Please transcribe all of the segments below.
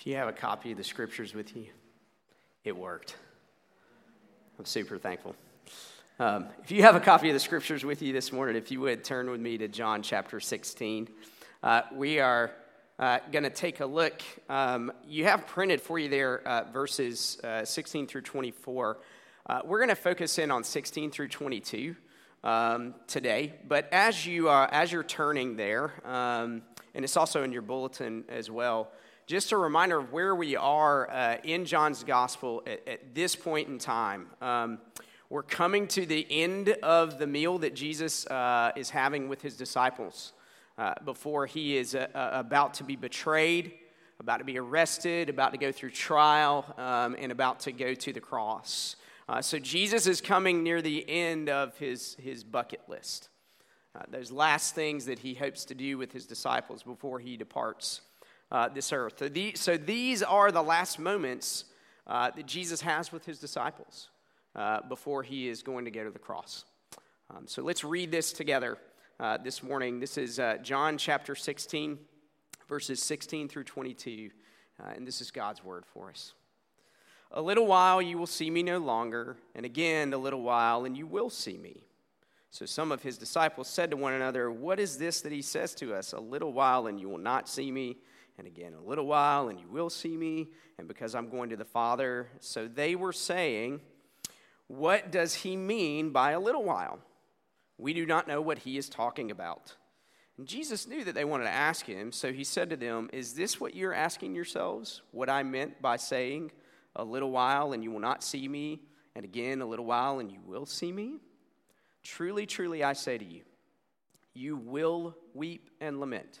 If you have a copy of the scriptures with you, it worked. I'm super thankful. If you have a copy of the scriptures with you this morning, if you would turn with me to John chapter 16. We are going to take a look. You have printed for you there verses 16 through 24. We're going to focus in on 16 through 22 today. But as you're turning there, and it's also in your bulletin as well, just a reminder of where we are in John's gospel at this point in time. We're coming to the end of the meal that Jesus is having with his disciples before he is about to be betrayed, about to be arrested, about to go through trial, and about to go to the cross. So Jesus is coming near the end of his bucket list, those last things that he hopes to do with his disciples before he departs this earth. So these are the last moments that Jesus has with his disciples before he is going to go to the cross. So let's read this together this morning. This is John chapter 16, verses 16 through 22, and this is God's word for us. A little while you will see me no longer, and again a little while and you will see me. So some of his disciples said to one another, what is this that he says to us? A little while and you will not see me, and again a little while and you will see me, and because I'm going to the Father. So they were saying, what does he mean by a little while? We do not know what he is talking about. And Jesus knew that they wanted to ask him, so he said to them, is this what you're asking yourselves, what I meant by saying, a little while and you will not see me, and again a little while and you will see me? Truly, truly, I say to you, you will weep and lament,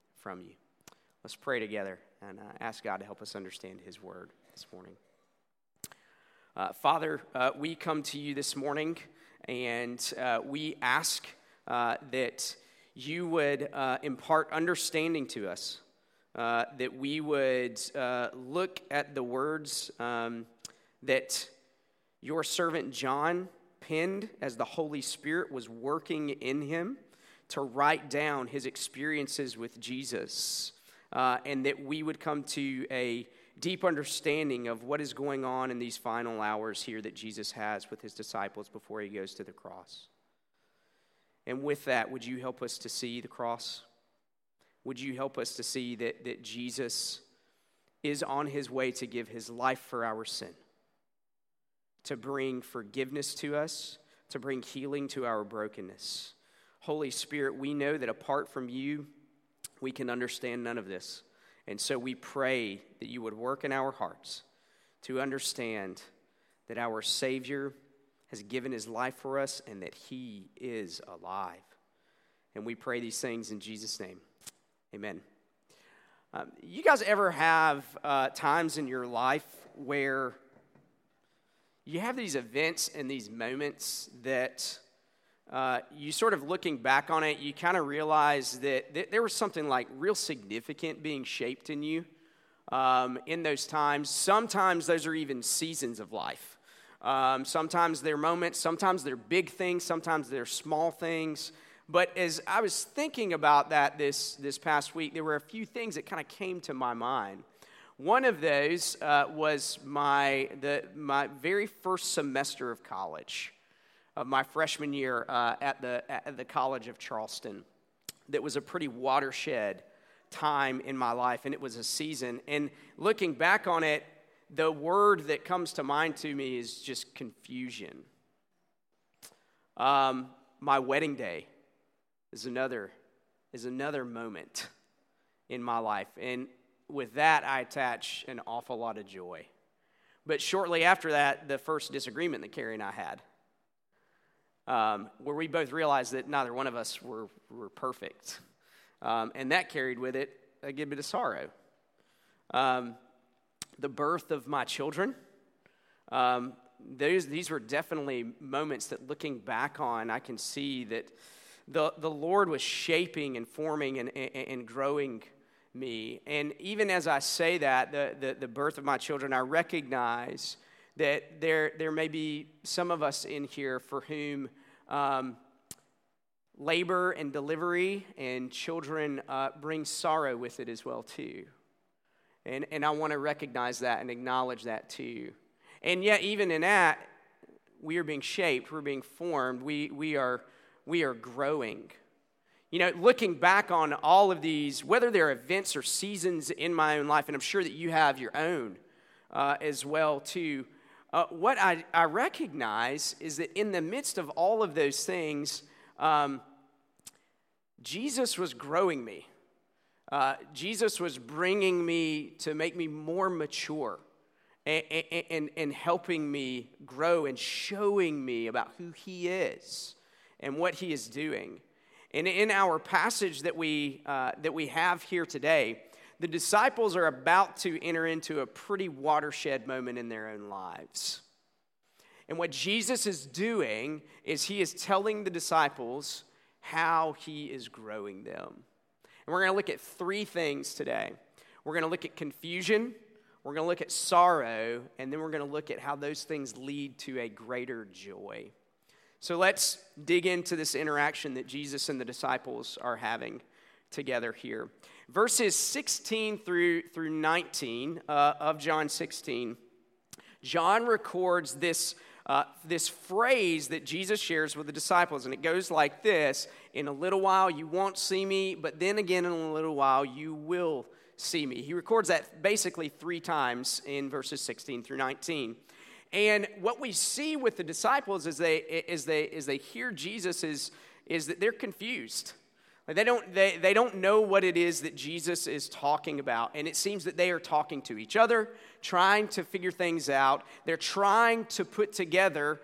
from you. Let's pray together and ask God to help us understand his word this morning. Father, we come to you this morning, and we ask that you would impart understanding to us, that we would look at the words that your servant John penned as the Holy Spirit was working in him to write down his experiences with Jesus, and that we would come to a deep understanding of what is going on in these final hours here that Jesus has with his disciples before he goes to the cross. And with that, would you help us to see the cross? Would you help us to see that Jesus is on his way to give his life for our sin, to bring forgiveness to us, to bring healing to our brokenness. Holy Spirit, we know that apart from you, we can understand none of this. And so we pray that you would work in our hearts to understand that our Savior has given his life for us and that he is alive. And we pray these things in Jesus' name. Amen. You guys ever have times in your life where you have these events and these moments that you sort of looking back on it, you kind of realize that there was something like real significant being shaped in you in those times? Sometimes those are even seasons of life. Sometimes they're moments, sometimes they're big things, sometimes they're small things. But as I was thinking about that this past week, there were a few things that kind of came to my mind. One of those was my very first semester of college, of my freshman year at the College of Charleston. That was a pretty watershed time in my life, and it was a season. And looking back on it, the word that comes to mind to me is just confusion. My wedding day is another moment in my life. And with that, I attach an awful lot of joy. But shortly after that, the first disagreement that Carrie and I had, where we both realized that neither one of us were perfect. And that carried with it a good bit of sorrow. the birth of my children. These were definitely moments that, looking back on, I can see that the Lord was shaping and forming and growing me. And even as I say that, the birth of my children, I recognize that there may be some of us in here for whom labor and delivery and children bring sorrow with it as well too. And I want to recognize that and acknowledge that too. And yet, even in that, we are being shaped, we're being formed, we are growing. You know, looking back on all of these, whether they're events or seasons in my own life, and I'm sure that you have your own as well too, what I recognize is that in the midst of all of those things, Jesus was growing me. Jesus was bringing me to make me more mature and helping me grow and showing me about who he is and what he is doing. And in our passage that we have here today, the disciples are about to enter into a pretty watershed moment in their own lives. And what Jesus is doing is he is telling the disciples how he is growing them. And we're going to look at three things today. We're going to look at confusion, we're going to look at sorrow, and then we're going to look at how those things lead to a greater joy. So let's dig into this interaction that Jesus and the disciples are having together here. Verses 16 through 19 of John 16, John records this phrase that Jesus shares with the disciples, and it goes like this: in a little while you won't see me, but then again in a little while you will see me. He records that basically three times in verses 16 through 19. And what we see with the disciples as they hear Jesus is that they're confused. Like they don't know what it is that Jesus is talking about, and it seems that they are talking to each other, trying to figure things out. They're trying to put together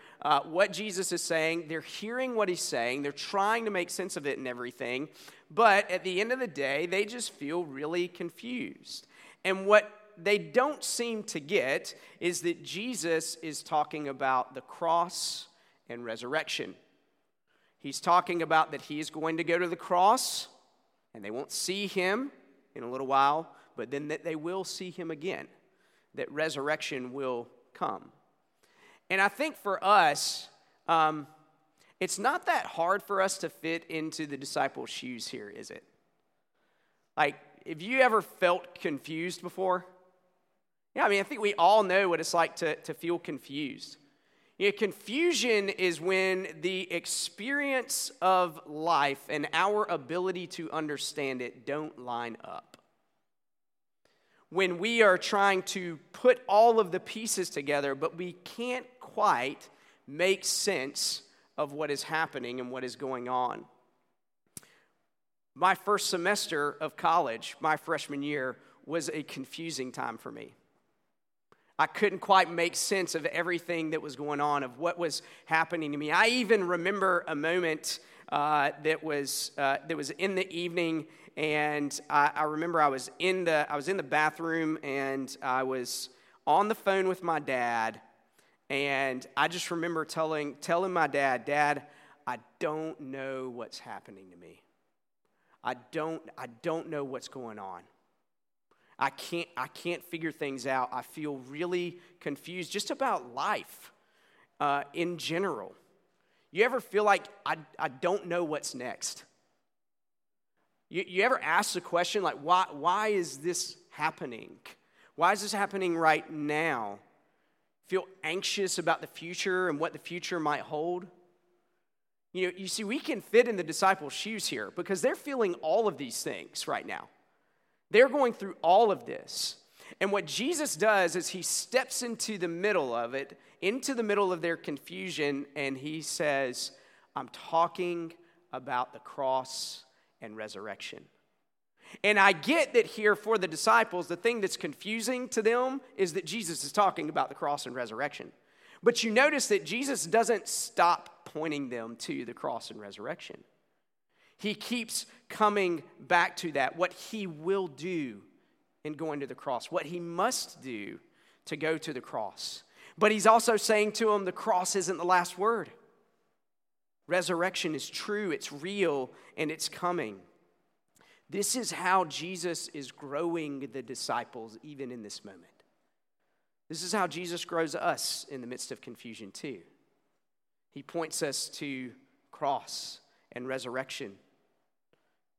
what Jesus is saying. They're hearing what he's saying. They're trying to make sense of it and everything, but at the end of the day, they just feel really confused. And what they don't seem to get is that Jesus is talking about the cross and resurrection. He's talking about that he is going to go to the cross, and they won't see him in a little while, but then that they will see him again, that resurrection will come. And I think for us, it's not that hard for us to fit into the disciples' shoes here, is it? Like, have you ever felt confused before? Yeah, I mean, I think we all know what it's like to feel confused. You know, confusion is when the experience of life and our ability to understand it don't line up. When we are trying to put all of the pieces together, but we can't quite make sense of what is happening and what is going on. My first semester of college, my freshman year, was a confusing time for me. I couldn't quite make sense of everything that was going on, of what was happening to me. I even remember a moment that was in the evening, and I remember I was in the bathroom, and I was on the phone with my dad, and I just remember telling my dad, "Dad, I don't know what's happening to me. I don't know what's going on. I can't figure things out. I feel really confused just about life in general." You ever feel like, I don't know what's next? You ever ask the question, like, why is this happening? Why is this happening right now? Feel anxious about the future and what the future might hold? You know, you see, we can fit in the disciples' shoes here because they're feeling all of these things right now. They're going through all of this. And what Jesus does is he steps into the middle of it, into the middle of their confusion, and he says, "I'm talking about the cross and resurrection." And I get that here for the disciples, the thing that's confusing to them is that Jesus is talking about the cross and resurrection. But you notice that Jesus doesn't stop pointing them to the cross and resurrection. He keeps coming back to that, what he will do in going to the cross, what he must do to go to the cross. But he's also saying to them, the cross isn't the last word. Resurrection is true, it's real, and it's coming. This is how Jesus is growing the disciples even in this moment. This is how Jesus grows us in the midst of confusion too. He points us to cross and resurrection,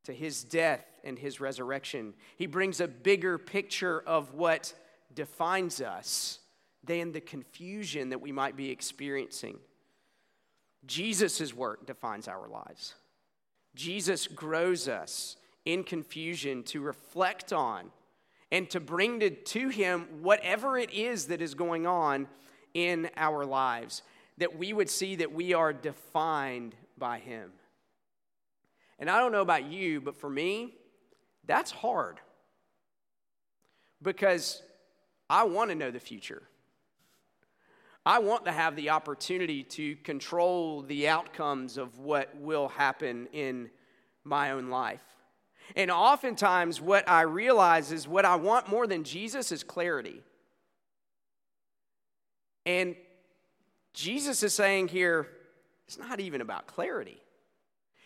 to his death and his resurrection. He brings a bigger picture of what defines us than the confusion that we might be experiencing. Jesus' work defines our lives. Jesus grows us in confusion to reflect on and to bring to him whatever it is that is going on in our lives, that we would see that we are defined by him. And I don't know about you, but for me, that's hard, because I want to know the future. I want to have the opportunity to control the outcomes of what will happen in my own life. And oftentimes what I realize is what I want more than Jesus is clarity. And Jesus is saying here, it's not even about clarity.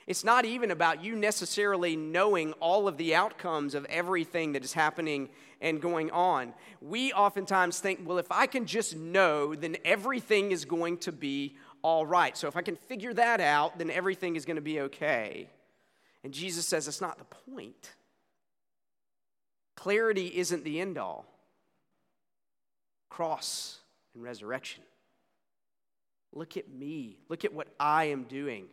It's not even about you necessarily knowing all of the outcomes of everything that is happening and going on. We oftentimes think, well, if I can just know, then everything is going to be all right. So if I can figure that out, then everything is going to be okay. And Jesus says that's not the point. Clarity isn't the end all. Cross and resurrection. Look at me. Look at what I am doing.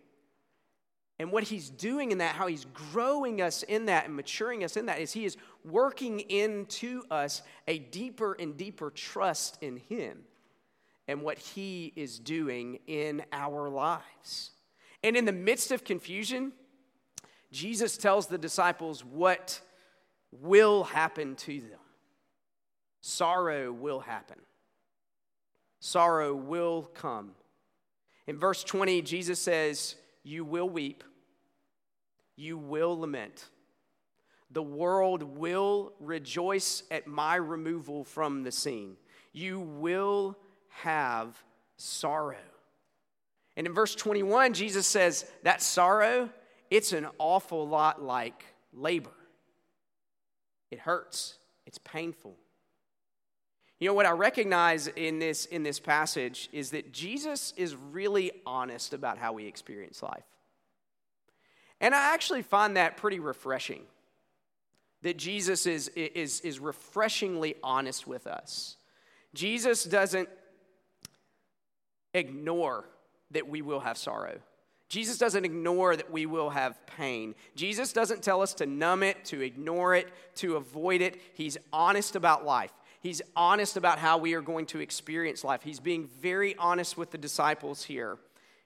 And what he's doing in that, how he's growing us in that and maturing us in that, is he is working into us a deeper and deeper trust in him and what he is doing in our lives. And in the midst of confusion, Jesus tells the disciples what will happen to them. Sorrow will happen. Sorrow will come. In verse 20, Jesus says, "You will weep. You will lament. The world will rejoice at my removal from the scene. You will have sorrow." And in verse 21, Jesus says that sorrow, it's an awful lot like labor. It hurts. It's painful. You know, what I recognize in this passage is that Jesus is really honest about how we experience life. And I actually find that pretty refreshing, that Jesus is refreshingly honest with us. Jesus doesn't ignore that we will have sorrow. Jesus doesn't ignore that we will have pain. Jesus doesn't tell us to numb it, to ignore it, to avoid it. He's honest about life. He's honest about how we are going to experience life. He's being very honest with the disciples here.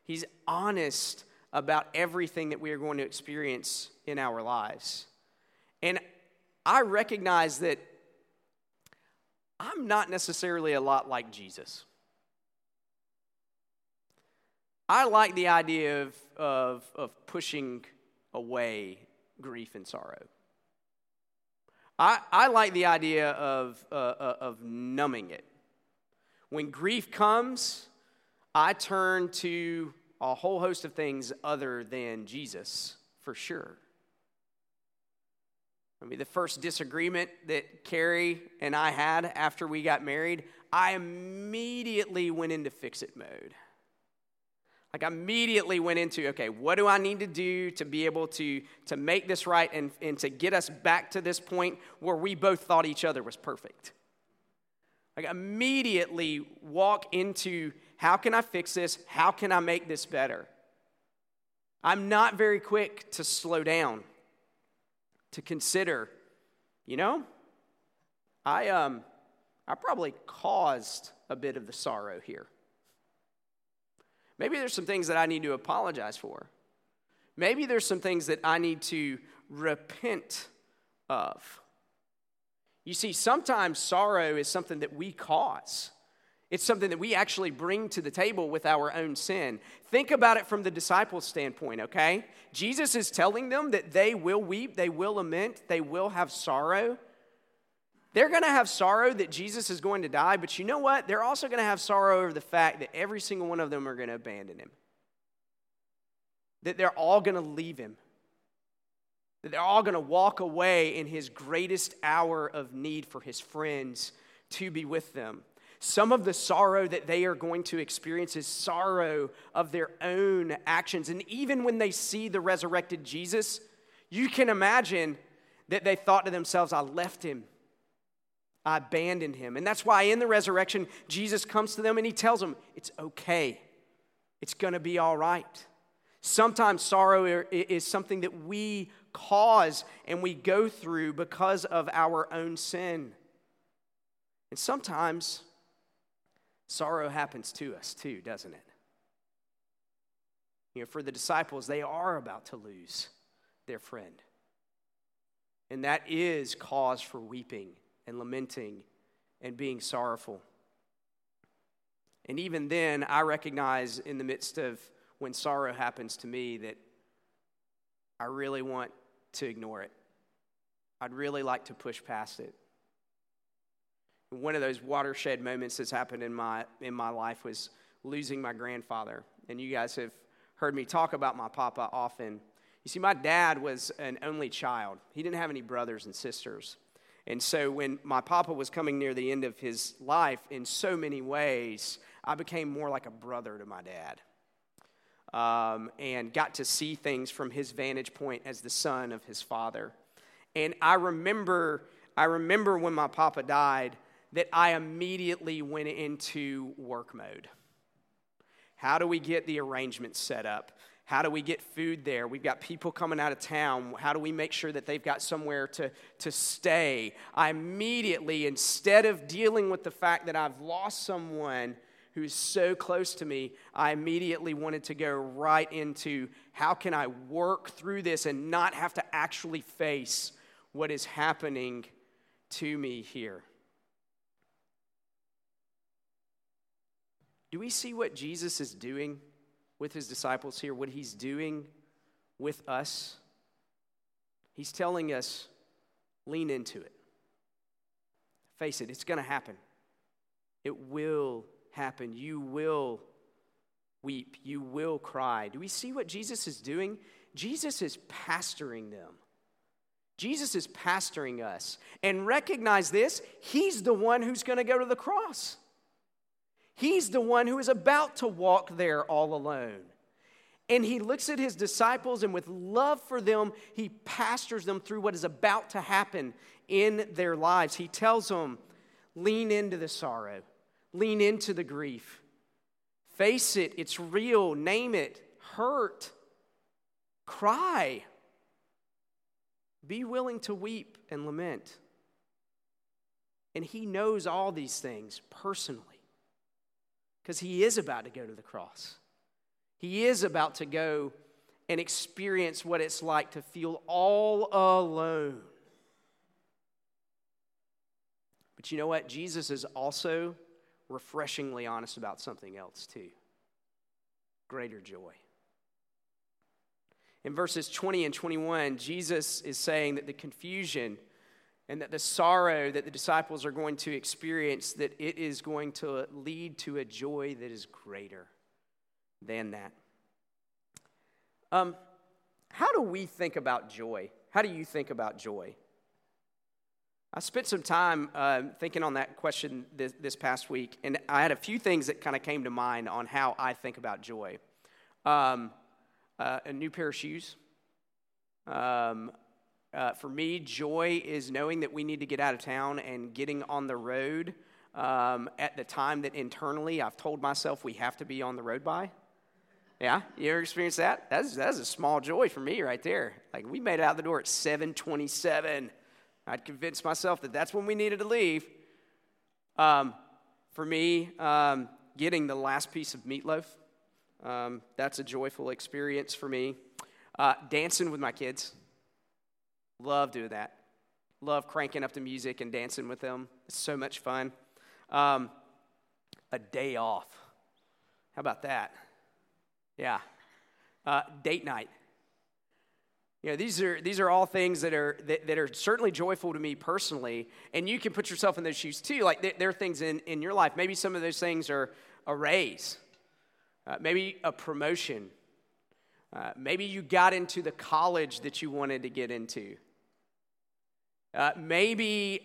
He's honest about everything that we are going to experience in our lives. And I recognize that I'm not necessarily a lot like Jesus. I like the idea of pushing away grief and sorrow. I like the idea of numbing it. When grief comes, I turn to a whole host of things other than Jesus, for sure. I mean, the first disagreement that Carrie and I had after we got married, I immediately went into fix-it mode. Like, I immediately went into, okay, what do I need to do to be able to make this right and to get us back to this point where we both thought each other was perfect? Like, immediately walk into, how can I fix this? How can I make this better? I'm not very quick to slow down, to consider, you know, I probably caused a bit of the sorrow here. Maybe there's some things that I need to apologize for. Maybe there's some things that I need to repent of. You see, sometimes sorrow is something that we cause. It's something that we actually bring to the table with our own sin. Think about it from the disciples' standpoint, okay? Jesus is telling them that they will weep, they will lament, they will have sorrow. They're going to have sorrow that Jesus is going to die, but you know what? They're also going to have sorrow over the fact that every single one of them are going to abandon him. That they're all going to leave him. That they're all going to walk away in his greatest hour of need for his friends to be with them. Some of the sorrow that they are going to experience is sorrow of their own actions. And even when they see the resurrected Jesus, you can imagine that they thought to themselves, I left him. I abandoned him. And that's why in the resurrection, Jesus comes to them and he tells them, it's okay. It's going to be all right. Sometimes sorrow is something that we cause and we go through because of our own sin. And sometimes sorrow happens to us too, doesn't it? You know, for the disciples, they are about to lose their friend. And that is cause for weeping and lamenting and being sorrowful. And even then, I recognize in the midst of when sorrow happens to me that I really want to ignore it. I'd really like to push past it. One of those watershed moments that's happened in my life was losing my grandfather. And you guys have heard me talk about my papa often. You see, my dad was an only child. He didn't have any brothers and sisters. And so when my papa was coming near the end of his life, in so many ways, I became more like a brother to my dad. And got to see things from his vantage point as the son of his father. And I remember when my papa died, that I immediately went into work mode. How do we get the arrangements set up? How do we get food there? We've got people coming out of town. How do we make sure that they've got somewhere to stay? I immediately, instead of dealing with the fact that I've lost someone who's so close to me, I immediately wanted to go right into how can I work through this and not have to actually face what is happening to me here. Do we see what Jesus is doing with his disciples here, what he's doing with us? He's telling us, lean into it. Face it, it's going to happen. It will happen. You will weep. You will cry. Do we see what Jesus is doing? Jesus is pastoring them. Jesus is pastoring us. And recognize this, he's the one who's going to go to the cross. He's the one who is about to walk there all alone. And he looks at his disciples, and with love for them, he pastors them through what is about to happen in their lives. He tells them, lean into the sorrow. Lean into the grief. Face it. It's real. Name it. Hurt. Cry. Be willing to weep and lament. And he knows all these things personally. Because he is about to go to the cross. He is about to go and experience what it's like to feel all alone. But you know what? Jesus is also refreshingly honest about something else too. Greater joy. In verses 20 and 21, Jesus is saying that the confusion and that the sorrow that the disciples are going to experience, that it is going to lead to a joy that is greater than that. How do we think about joy? How do you think about joy? I spent some time thinking on that question this past week, and I had a few things that kind of came to mind on how I think about joy. A new pair of shoes. For me, joy is knowing that we need to get out of town and getting on the road at the time that internally I've told myself we have to be on the road by. Yeah, you ever experienced that? That's a small joy for me right there. Like, we made it out the door at 7:27. I'd convinced myself that that's when we needed to leave. For me, getting the last piece of meatloaf, that's a joyful experience for me. Dancing with my kids. Love doing that. Love cranking up the music and dancing with them. It's so much fun. A day off. How about that? Yeah. Date night. You know, these are all things that are certainly joyful to me personally, and you can put yourself in those shoes too. Like there are things in your life. Maybe some of those things are a raise, maybe a promotion, maybe you got into the college that you wanted to get into. Maybe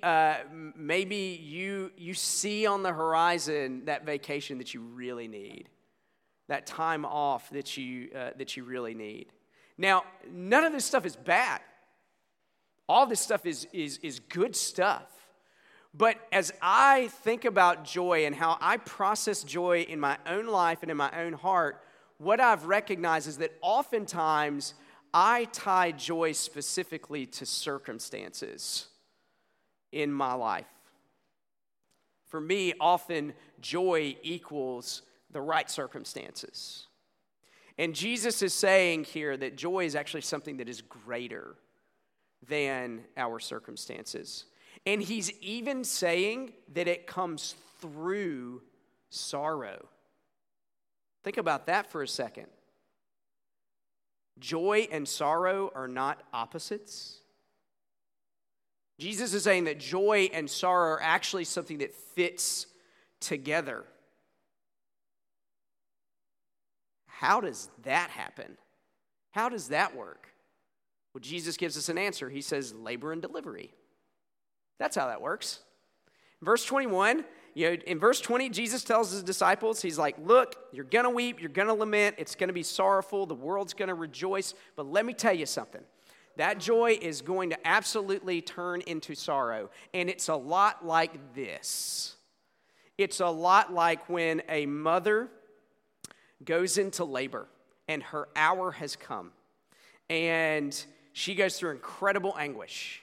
you see on the horizon that vacation that you really need, that time off that you really need. Now, none of this stuff is bad. All this stuff is good stuff. But as I think about joy and how I process joy in my own life and in my own heart, what I've recognized is that oftentimes I tie joy specifically to circumstances in my life. For me, often joy equals the right circumstances. And Jesus is saying here that joy is actually something that is greater than our circumstances. And he's even saying that it comes through sorrow. Think about that for a second. Joy and sorrow are not opposites. Jesus is saying that joy and sorrow are actually something that fits together. How does that happen? How does that work? Well, Jesus gives us an answer. He says, labor and delivery. That's how that works. Verse 21, in verse 20, Jesus tells his disciples, he's like, look, you're going to weep, you're going to lament, it's going to be sorrowful, the world's going to rejoice, but let me tell you something. That joy is going to absolutely turn into sorrow, and it's a lot like this. It's a lot like when a mother goes into labor, and her hour has come, and she goes through incredible anguish.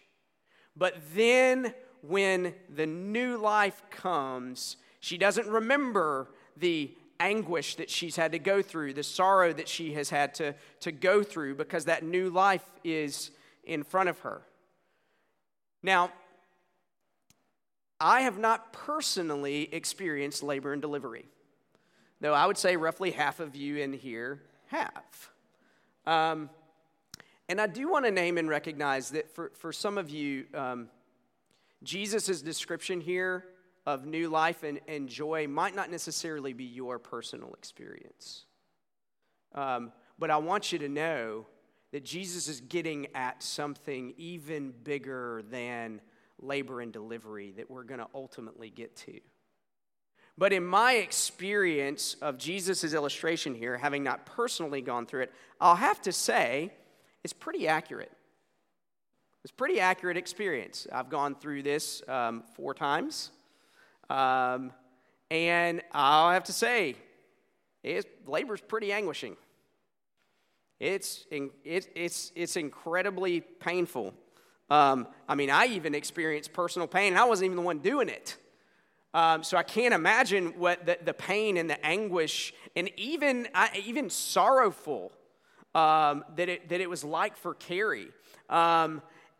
But then when the new life comes, she doesn't remember the anguish that she's had to go through, the sorrow that she has had to go through, because that new life is in front of her. Now, I have not personally experienced labor and delivery, though I would say roughly half of you in here have. And I do want to name and recognize that for some of you, Jesus' description here of new life and joy might not necessarily be your personal experience. But I want you to know that Jesus is getting at something even bigger than labor and delivery that we're going to ultimately get to. But in my experience of Jesus' illustration here, having not personally gone through it, I'll have to say it's pretty accurate. It's a pretty accurate experience. I've gone through this 4 times. And I'll have to say, labor's pretty anguishing. It's incredibly painful. I even experienced personal pain, and I wasn't even the one doing it. So I can't imagine what the pain and the anguish and even sorrowful that it was like for Carrie.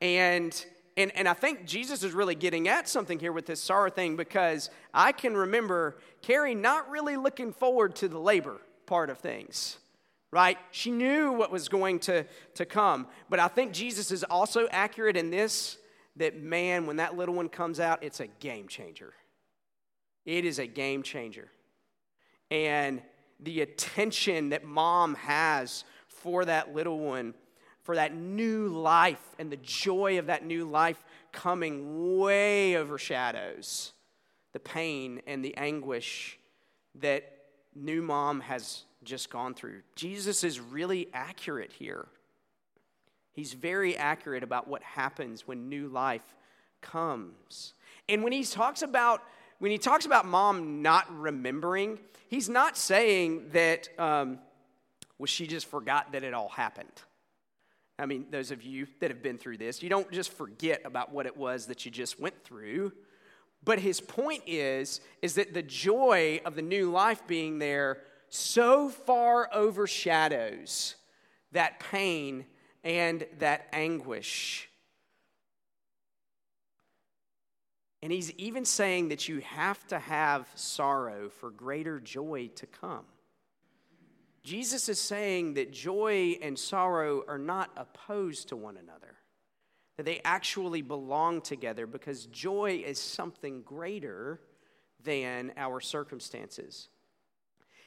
And I think Jesus is really getting at something here with this sorrow thing, because I can remember Carrie not really looking forward to the labor part of things, right? She knew what was going to come. But I think Jesus is also accurate in this, that man, when that little one comes out, it's a game changer. It is a game changer. And the attention that mom has for that little one, for that new life and the joy of that new life coming, way overshadows the pain and the anguish that new mom has just gone through. Jesus is really accurate here. He's very accurate about what happens when new life comes. And when he talks about mom not remembering, he's not saying that she just forgot that it all happened. I mean, those of you that have been through this, you don't just forget about what it was that you just went through. But his point is that the joy of the new life being there so far overshadows that pain and that anguish. And he's even saying that you have to have sorrow for greater joy to come. Jesus is saying that joy and sorrow are not opposed to one another, that they actually belong together because joy is something greater than our circumstances.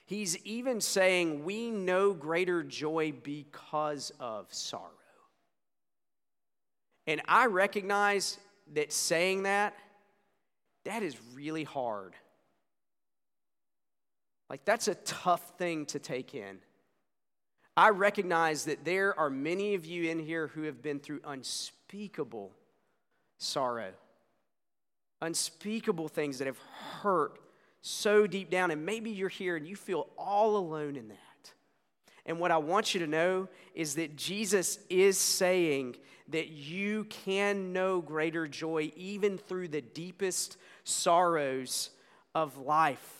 He's even saying we know greater joy because of sorrow. And I recognize that saying that is really hard. Like, that's a tough thing to take in. I recognize that there are many of you in here who have been through unspeakable sorrow, unspeakable things that have hurt so deep down, and maybe you're here and you feel all alone in that. And what I want you to know is that Jesus is saying that you can know greater joy even through the deepest sorrows of life.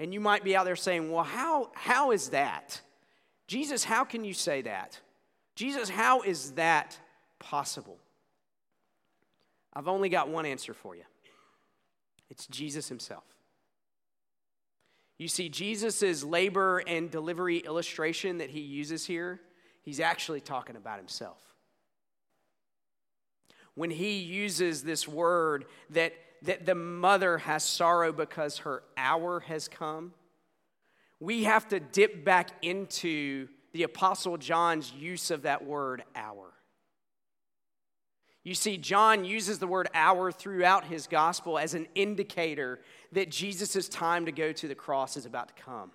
And you might be out there saying, well, how is that? Jesus, how can you say that? Jesus, how is that possible? I've only got one answer for you. It's Jesus himself. You see, Jesus' labor and delivery illustration that he uses here, he's actually talking about himself. When he uses this word that the mother has sorrow because her hour has come, we have to dip back into the Apostle John's use of that word, hour. You see, John uses the word hour throughout his gospel as an indicator that Jesus' time to go to the cross is about to come.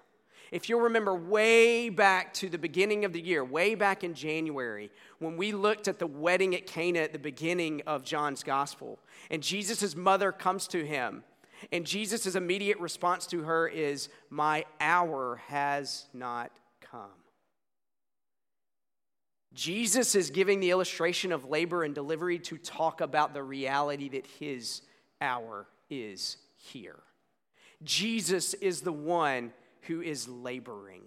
If you'll remember way back to the beginning of the year, way back in January, when we looked at the wedding at Cana at the beginning of John's gospel, and Jesus' mother comes to him, and Jesus' immediate response to her is, "My hour has not come." Jesus is giving the illustration of labor and delivery to talk about the reality that his hour is here. Jesus is the one who is laboring.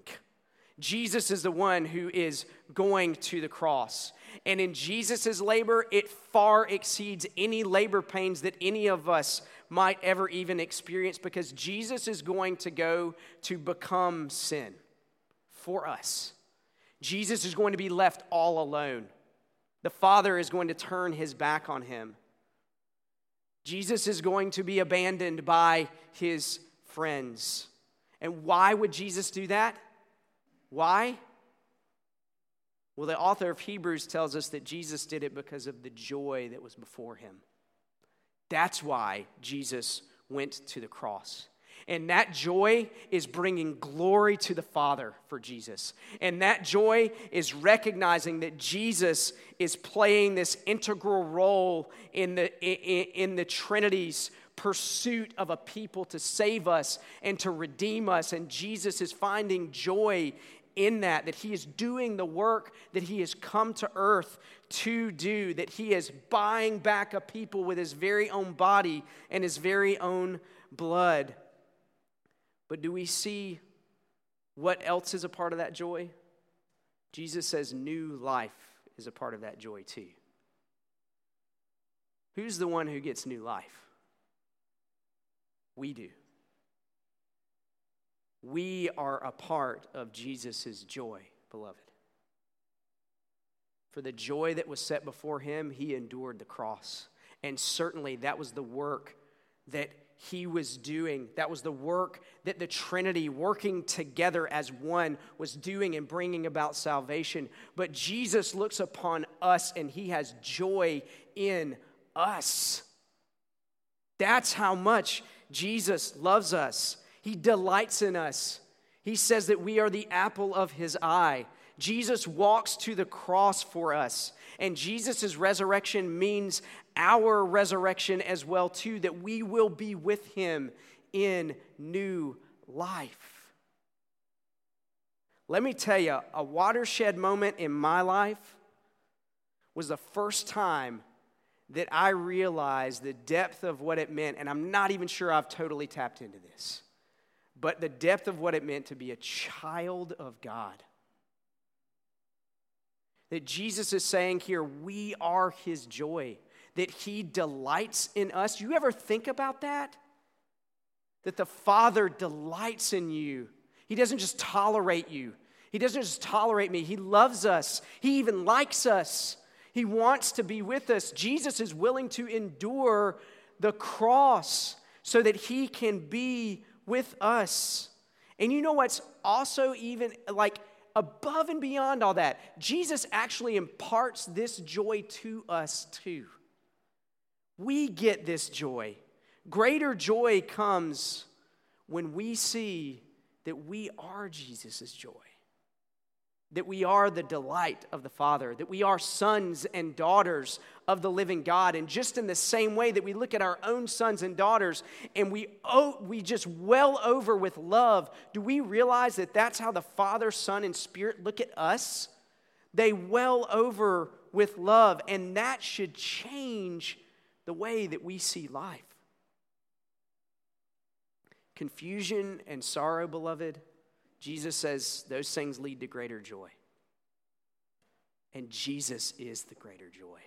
Jesus is the one who is going to the cross. And in Jesus' labor, it far exceeds any labor pains that any of us might ever even experience, because Jesus is going to go to become sin for us. Jesus is going to be left all alone. The Father is going to turn his back on him. Jesus is going to be abandoned by his friends. And why would Jesus do that? Why? Well, the author of Hebrews tells us that Jesus did it because of the joy that was before him. That's why Jesus went to the cross. And that joy is bringing glory to the Father for Jesus. And that joy is recognizing that Jesus is playing this integral role in the Trinity's pursuit of a people to save us and to redeem us. And Jesus is finding joy in that he is doing the work that he has come to earth to do, that he is buying back a people with his very own body and his very own blood. But do we see what else is a part of that joy? Jesus says new life is a part of that joy too. Who's the one who gets new life? We do. We are a part of Jesus' joy, beloved. For the joy that was set before him, he endured the cross. And certainly that was the work that he was doing. That was the work that the Trinity, working together as one, was doing and bringing about salvation. But Jesus looks upon us and he has joy in us. That's how much Jesus loves us. He delights in us. He says that we are the apple of his eye. Jesus walks to the cross for us. And Jesus' resurrection means our resurrection as well too, that we will be with him in new life. Let me tell you, a watershed moment in my life was the first time that I realized the depth of what it meant, and I'm not even sure I've totally tapped into this, but the depth of what it meant to be a child of God. That Jesus is saying here, we are his joy, that he delights in us. You ever think about that? That the Father delights in you. He doesn't just tolerate you. He doesn't just tolerate me. He loves us. He even likes us. He wants to be with us. Jesus is willing to endure the cross so that he can be with us. And you know what's also even like above and beyond all that? Jesus actually imparts this joy to us too. We get this joy. Greater joy comes when we see that we are Jesus' joy, that we are the delight of the Father, that we are sons and daughters of the living God. And just in the same way that we look at our own sons and daughters and we just well over with love, do we realize that that's how the Father, Son, and Spirit look at us? They well over with love, and that should change the way that we see life. Confusion and sorrow, beloved, Jesus says those things lead to greater joy. And Jesus is the greater joy.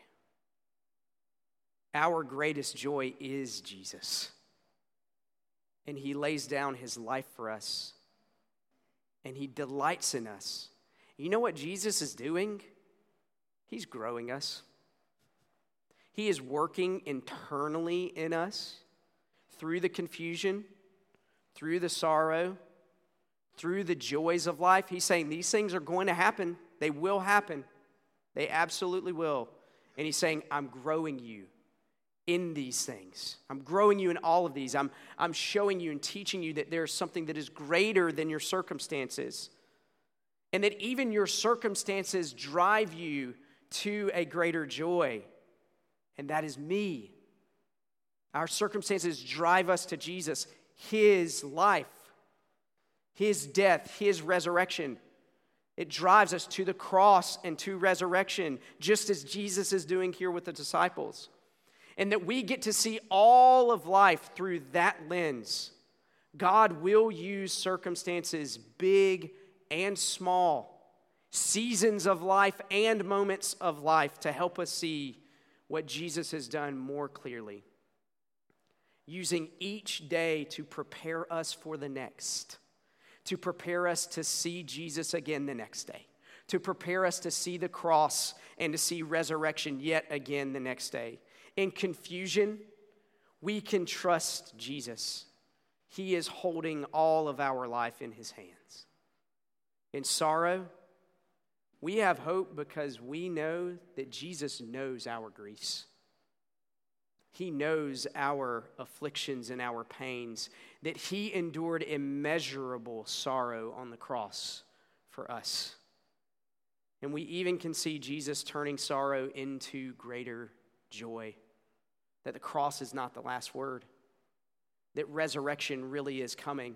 Our greatest joy is Jesus. And he lays down his life for us. And he delights in us. You know what Jesus is doing? He's growing us. He is working internally in us through the confusion, through the sorrow, through the joys of life. He's saying these things are going to happen. They will happen. They absolutely will. And he's saying, I'm growing you in these things. I'm growing you in all of these. I'm showing you and teaching you that there's something that is greater than your circumstances. And that even your circumstances drive you to a greater joy. And that is me. Our circumstances drive us to Jesus. His life, his death, his resurrection. It drives us to the cross and to resurrection, just as Jesus is doing here with the disciples. And that we get to see all of life through that lens. God will use circumstances big and small, seasons of life and moments of life to help us see what Jesus has done more clearly, using each day to prepare us for the next, to prepare us to see Jesus again the next day, to prepare us to see the cross and to see resurrection yet again the next day. In confusion, we can trust Jesus. He is holding all of our life in his hands. In sorrow, we have hope because we know that Jesus knows our griefs. He knows our afflictions and our pains, that he endured immeasurable sorrow on the cross for us. And we even can see Jesus turning sorrow into greater joy, that the cross is not the last word, that resurrection really is coming.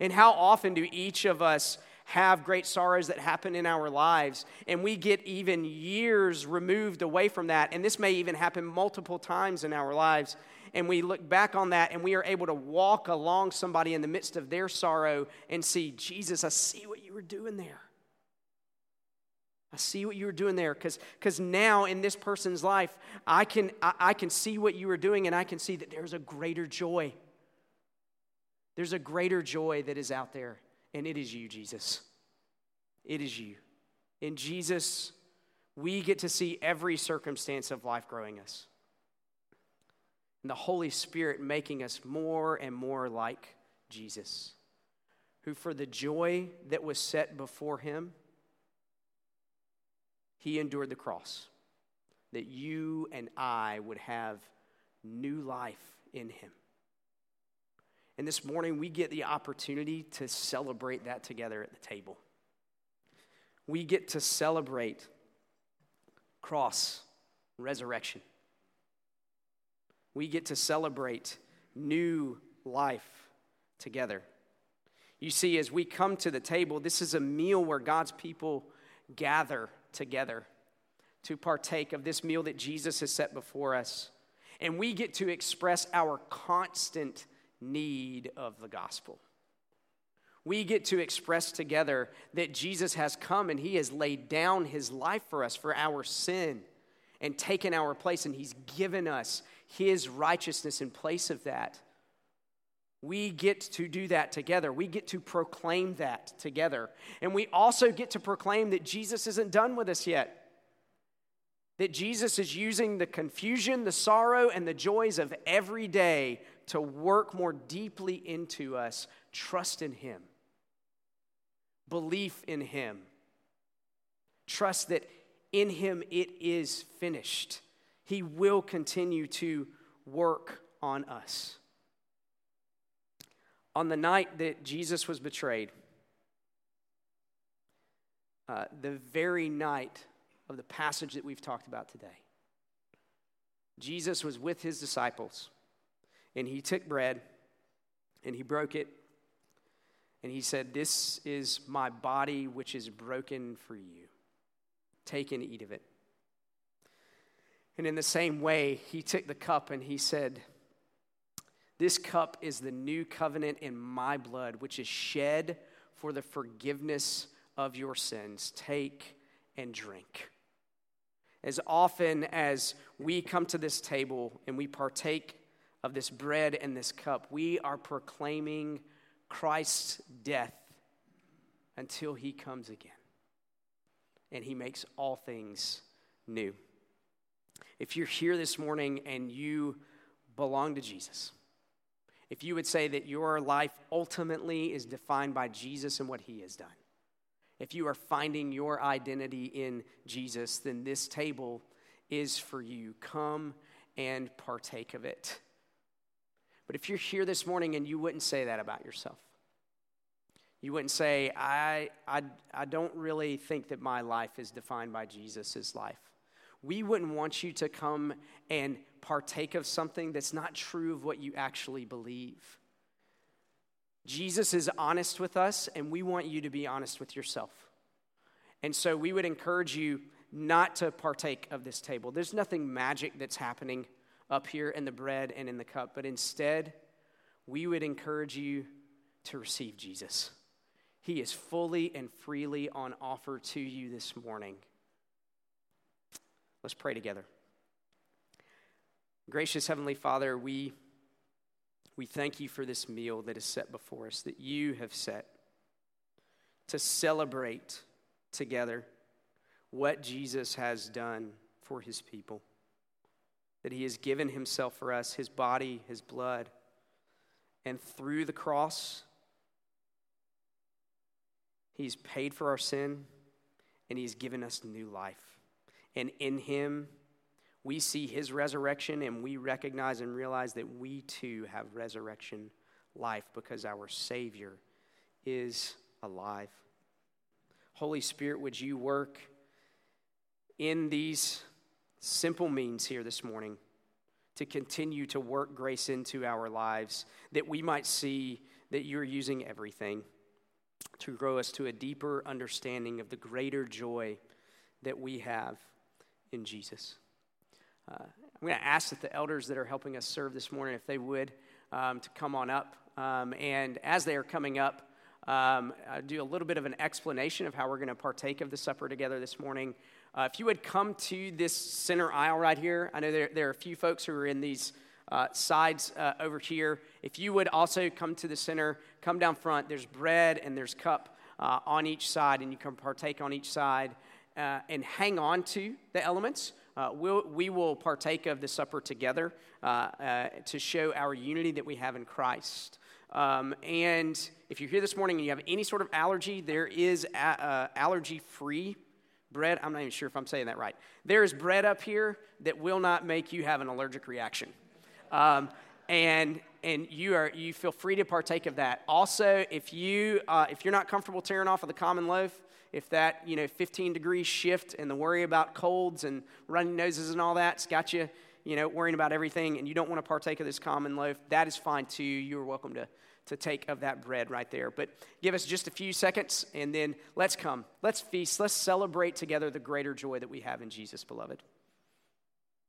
And how often do each of us have great sorrows that happen in our lives, and we get even years removed away from that, and this may even happen multiple times in our lives, and we look back on that, and we are able to walk along somebody in the midst of their sorrow and see, Jesus, I see what you were doing there. I see what you were doing there, because now in this person's life, I can see what you were doing, and I can see that there's a greater joy. There's a greater joy that is out there. And it is you, Jesus. It is you. In Jesus, we get to see every circumstance of life growing us. And the Holy Spirit making us more and more like Jesus, who for the joy that was set before him, he endured the cross, that you and I would have new life in him. And this morning, we get the opportunity to celebrate that together at the table. We get to celebrate cross, resurrection. We get to celebrate new life together. You see, as we come to the table, this is a meal where God's people gather together to partake of this meal that Jesus has set before us. And we get to express our constant need of the gospel. We get to express together that Jesus has come and he has laid down his life for us for our sin and taken our place, and he's given us his righteousness in place of that. We get to do that together. We get to proclaim that together. And we also get to proclaim that Jesus isn't done with us yet. That Jesus is using the confusion, the sorrow, and the joys of every day to work more deeply into us. Trust in Him. Belief in Him. Trust that in Him it is finished. He will continue to work on us. On the night that Jesus was betrayed, the very night of the passage that we've talked about today, Jesus was with His disciples, and He took bread, and He broke it, and He said, "This is my body which is broken for you. Take and eat of it." And in the same way, He took the cup, and He said, "This cup is the new covenant in my blood, which is shed for the forgiveness of your sins. Take and drink." As often as we come to this table and we partake of this bread and this cup, we are proclaiming Christ's death until He comes again and He makes all things new. If you're here this morning and you belong to Jesus, if you would say that your life ultimately is defined by Jesus and what He has done, if you are finding your identity in Jesus, then this table is for you. Come and partake of it. But if you're here this morning and you wouldn't say that about yourself, you wouldn't say, I don't really think that my life is defined by Jesus' life, we wouldn't want you to come and partake of something that's not true of what you actually believe. Jesus is honest with us, and we want you to be honest with yourself. And so we would encourage you not to partake of this table. There's nothing magic that's happening up here in the bread and in the cup, but instead, we would encourage you to receive Jesus. He is fully and freely on offer to you this morning. Let's pray together. Gracious Heavenly Father, we thank You for this meal that is set before us, that You have set to celebrate together what Jesus has done for His people, that He has given Himself for us, His body, His blood, and through the cross, He's paid for our sin, and He's given us new life. And in Him, we see His resurrection, and we recognize and realize that we too have resurrection life because our Savior is alive. Holy Spirit, would You work in these simple means here this morning to continue to work grace into our lives, that we might see that You're using everything to grow us to a deeper understanding of the greater joy that we have in Jesus. I'm going to ask that the elders that are helping us serve this morning, if they would, to come on up. And as they are coming up, I'll do a little bit of an explanation of how we're going to partake of the supper together this morning. If you would come to this center aisle right here, I know there are a few folks who are in these sides over here. If you would also come to the center, come down front. There's bread and there's cup on each side, and you can partake on each side and hang on to the elements. We will partake of the supper together to show our unity that we have in Christ. And if you're here this morning and you have any sort of allergy, there is allergy-free bread. I'm not even sure if I'm saying that right. There is bread up here that will not make you have an allergic reaction. And you feel free to partake of that. Also, if you're not comfortable tearing off of the common loaf, if that 15-degree shift and the worry about colds and runny noses and all that's got you, worrying about everything, and you don't want to partake of this common loaf, that is fine too. You're welcome to take of that bread right there. But give us just a few seconds, and then let's come. Let's feast. Let's celebrate together the greater joy that we have in Jesus, beloved.